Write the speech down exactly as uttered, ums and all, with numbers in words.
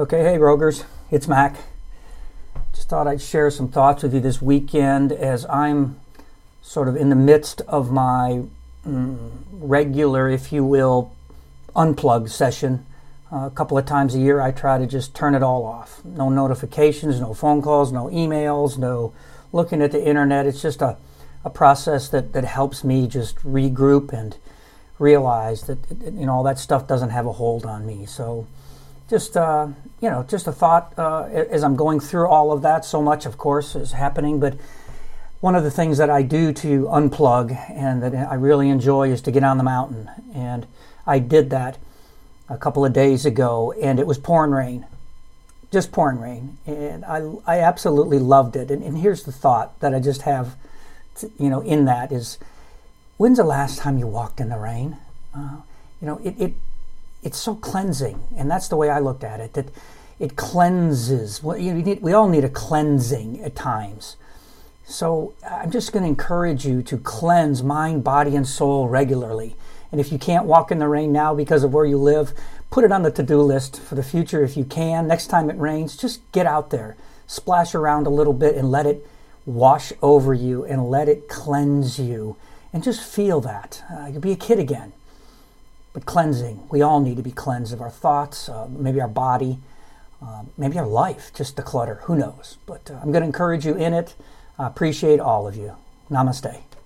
Okay, hey Rogers, it's Mac. Just thought I'd share some thoughts with you this weekend as I'm sort of in the midst of my mm, regular, if you will, unplug session. Uh, a couple of times a year I try to just turn it all off. No notifications, no phone calls, no emails, no looking at the internet. It's just a, a process that, that helps me just regroup and realize that, you know, all that stuff doesn't have a hold on me. So Just, uh, you know, just a thought uh, as I'm going through all of that. So much, of course, is happening. But one of the things that I do to unplug and that I really enjoy is to get on the mountain. And I did that a couple of days ago, and it was pouring rain, just pouring rain. And I, I absolutely loved it. And, and here's the thought that I just have, to, you know, in that is, when's the last time you walked in the rain? Uh, you know, it... it It's so cleansing, and that's the way I looked at it, that it cleanses. Well, you need, we all need a cleansing at times. So I'm just going to encourage you to cleanse mind, body, and soul regularly. And if you can't walk in the rain now because of where you live, put it on the to-do list for the future if you can. Next time it rains, just get out there, splash around a little bit, and let it wash over you and let it cleanse you. And just feel that. Uh, you'll be a kid again. But cleansing, we all need to be cleansed of our thoughts, uh, maybe our body, uh, maybe our life, just the clutter, who knows. But uh, I'm going to encourage you in it. I appreciate all of you. Namaste.